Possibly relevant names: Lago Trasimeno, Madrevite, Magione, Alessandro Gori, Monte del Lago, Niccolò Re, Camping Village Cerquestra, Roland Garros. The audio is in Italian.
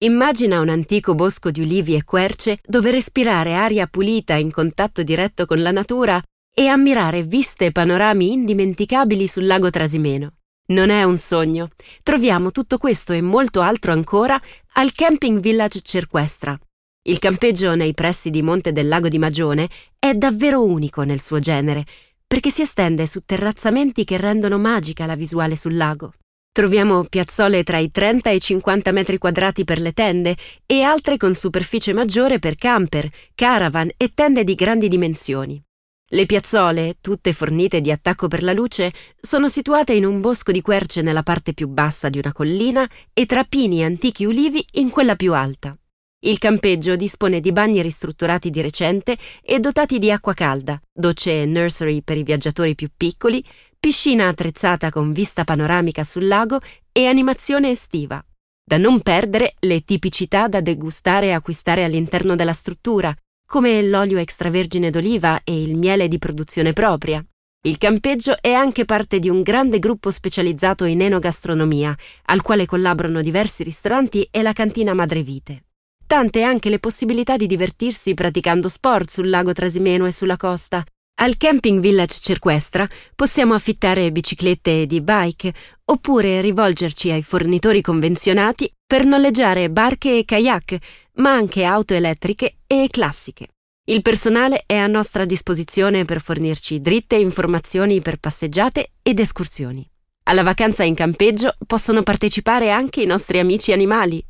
Immagina un antico bosco di ulivi e querce dove respirare aria pulita in contatto diretto con la natura e ammirare viste e panorami indimenticabili sul lago Trasimeno. Non è un sogno. Troviamo tutto questo e molto altro ancora al Camping Village Cerquestra. Il campeggio nei pressi di Monte del Lago di Magione è davvero unico nel suo genere, perché si estende su terrazzamenti che rendono magica la visuale sul lago. Troviamo piazzole tra i 30 e i 50 metri quadrati per le tende e altre con superficie maggiore per camper, caravan e tende di grandi dimensioni. Le piazzole, tutte fornite di attacco per la luce, sono situate in un bosco di querce nella parte più bassa di una collina e tra pini e antichi ulivi in quella più alta. Il campeggio dispone di bagni ristrutturati di recente e dotati di acqua calda, docce e nursery per i viaggiatori più piccoli, piscina attrezzata con vista panoramica sul lago e animazione estiva. Da non perdere le tipicità da degustare e acquistare all'interno della struttura, come l'olio extravergine d'oliva e il miele di produzione propria. Il campeggio è anche parte di un grande gruppo specializzato in enogastronomia, al quale collaborano diversi ristoranti e la cantina Madrevite. Tante anche le possibilità di divertirsi praticando sport sul lago Trasimeno e sulla costa. Al Camping Village Cerquestra possiamo affittare biciclette ed e-bike, oppure rivolgerci ai fornitori convenzionati per noleggiare barche e kayak, ma anche auto elettriche e classiche. Il personale è a nostra disposizione per fornirci dritte informazioni per passeggiate ed escursioni. Alla vacanza in campeggio possono partecipare anche i nostri amici animali.